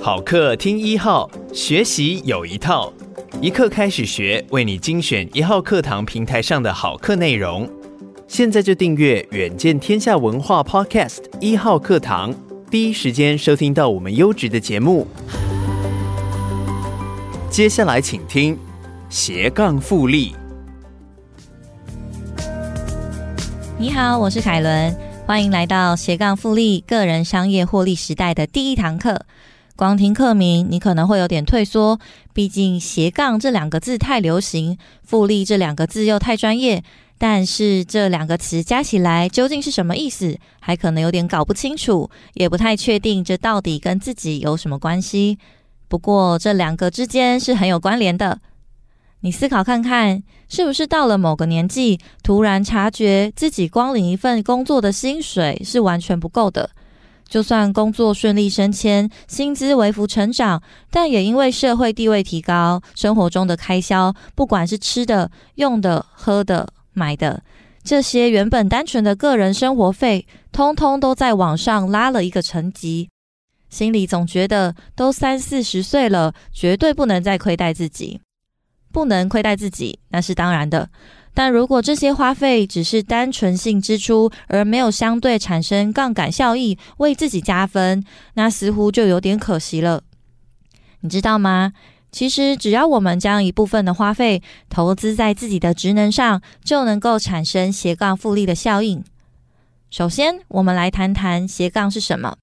好课听1号，学习有一套，一课开始学，为你精选1号课堂平台上的好课内容。现在就订阅远见天下文化 Podcast 1号课堂，第一时间收听到我们优质的节目。接下来请听斜杠复利。你好，我是凯伦，欢迎来到斜杠复利个人商业获利时代的第一堂课。光听课名你可能会有点退缩，毕竟斜杠这两个字太流行，复利这两个字又太专业，但是这两个词加起来究竟是什么意思，还可能有点搞不清楚，也不太确定这到底跟自己有什么关系。不过这两个之间是很有关联的。你思考看看，是不是到了某个年纪，突然察觉自己光领一份工作的薪水是完全不够的？就算工作顺利升迁，薪资微幅成长，但也因为社会地位提高，生活中的开销，不管是吃的、用的、喝的、买的，这些原本单纯的个人生活费，通通都在往上拉了一个层级。心里总觉得，都30-40岁了，绝对不能再亏待自己。不能亏待自己，那是当然的。但如果这些花费只是单纯性支出，而没有相对产生杠杆效益，为自己加分，那似乎就有点可惜了。你知道吗？其实只要我们将一部分的花费投资在自己的职能上，就能够产生斜杠复利的效应。首先，我们来谈谈斜杠是什么。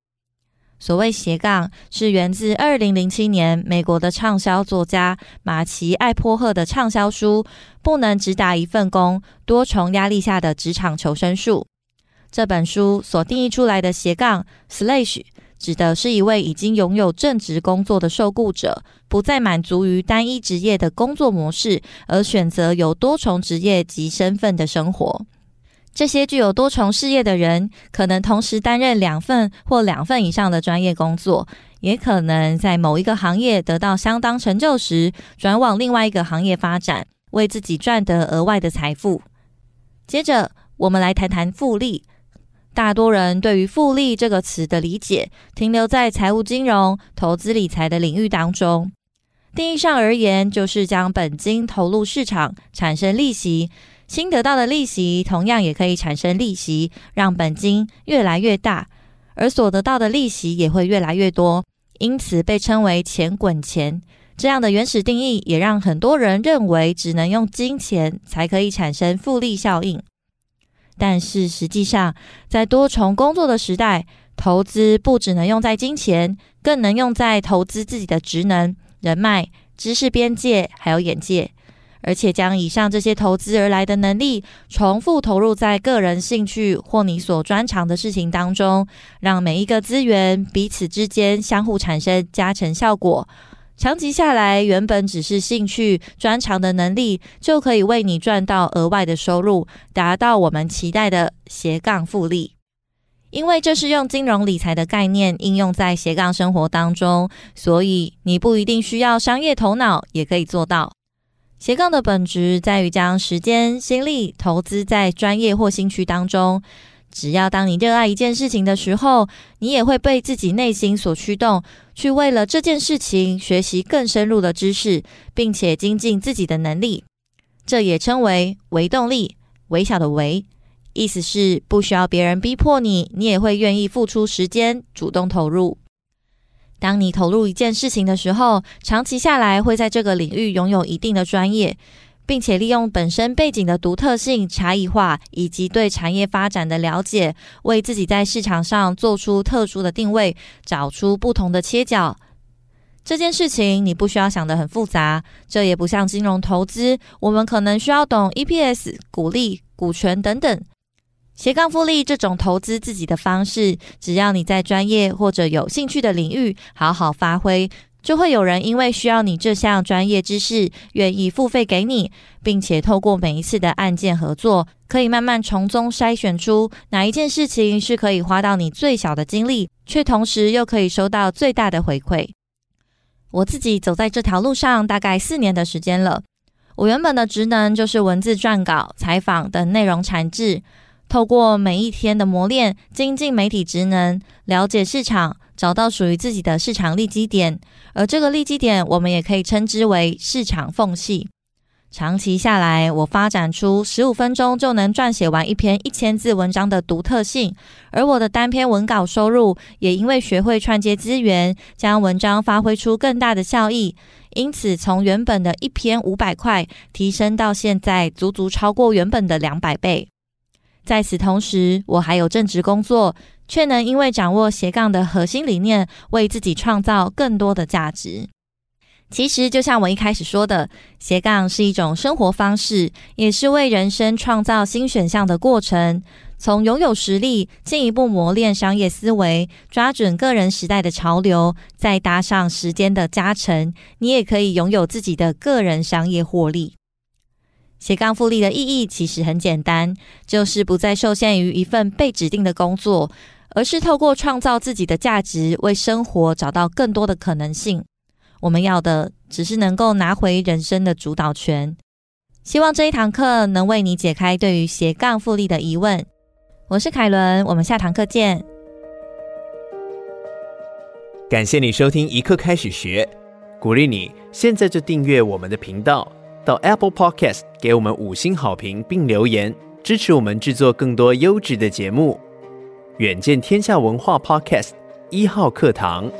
所谓斜杠，是源自2007年美国的畅销作家马奇·艾波赫的畅销书《不能只打一份工：多重压力下的职场求生术》。这本书所定义出来的斜杠 slash 指的是一位已经拥有正职工作的受雇者，不再满足于单一职业的工作模式，而选择有多重职业及身份的生活。这些具有多重事业的人，可能同时担任2份或2份以上的专业工作，也可能在某一个行业得到相当成就时，转往另外一个行业发展，为自己赚得额外的财富。接着，我们来谈谈复利。大多人对于复利这个词的理解，停留在财务金融、投资理财的领域当中。定义上而言，就是将本金投入市场，产生利息。新得到的利息同样也可以产生利息，让本金越来越大，而所得到的利息也会越来越多，因此被称为钱滚钱。这样的原始定义也让很多人认为只能用金钱才可以产生复利效应。但是实际上，在多重工作的时代，投资不只能用在金钱，更能用在投资自己的职能、人脉、知识边界还有眼界。而且将以上这些投资而来的能力，重复投入在个人兴趣或你所专长的事情当中，让每一个资源彼此之间相互产生加成效果。长期下来，原本只是兴趣专长的能力，就可以为你赚到额外的收入，达到我们期待的斜杠复利。因为这是用金融理财的概念应用在斜杠生活当中，所以你不一定需要商业头脑，也可以做到。斜杠的本质在于将时间、心力投资在专业或兴趣当中。只要当你热爱一件事情的时候，你也会被自己内心所驱动，去为了这件事情学习更深入的知识，并且精进自己的能力。这也称为微动力，微小的微，意思是不需要别人逼迫你，你也会愿意付出时间，主动投入。当你投入一件事情的时候，长期下来会在这个领域拥有一定的专业，并且利用本身背景的独特性、差异化以及对产业发展的了解，为自己在市场上做出特殊的定位，找出不同的切角。这件事情你不需要想得很复杂，这也不像金融投资，我们可能需要懂 EPS、股利、股权等等。斜杠复利这种投资自己的方式，只要你在专业或者有兴趣的领域好好发挥，就会有人因为需要你这项专业知识愿意付费给你，并且透过每一次的案件合作，可以慢慢从中筛选出哪一件事情是可以花到你最小的精力，却同时又可以收到最大的回馈。我自己走在这条路上大概4年的时间了，我原本的职能就是文字撰稿、采访等内容产制，透过每一天的磨练，精进媒体职能，了解市场，找到属于自己的市场利基点，而这个利基点我们也可以称之为市场缝隙。长期下来，我发展出15分钟就能撰写完一篇1000字文章的独特性，而我的单篇文稿收入也因为学会串接资源，将文章发挥出更大的效益，因此从原本的一篇500块提升到现在足足超过原本的200倍。在此同时，我还有正职工作，却能因为掌握斜杠的核心理念，为自己创造更多的价值。其实就像我一开始说的，斜杠是一种生活方式，也是为人生创造新选项的过程。从拥有实力，进一步磨练商业思维，抓准个人时代的潮流，再搭上时间的加成，你也可以拥有自己的个人商业获利。斜杠复利的意义其实很简单，就是不再受限于一份被指定的工作，而是透过创造自己的价值，为生活找到更多的可能性。我们要的只是能够拿回人生的主导权。希望这一堂课能为你解开对于斜杠复利的疑问。我是凯伦，我们下堂课见。感谢你收听一课开始学，鼓励你现在就订阅我们的频道，到 Apple Podcast 给我们5星好评并留言，支持我们制作更多优质的节目。远见天下文化 Podcast 1号课堂。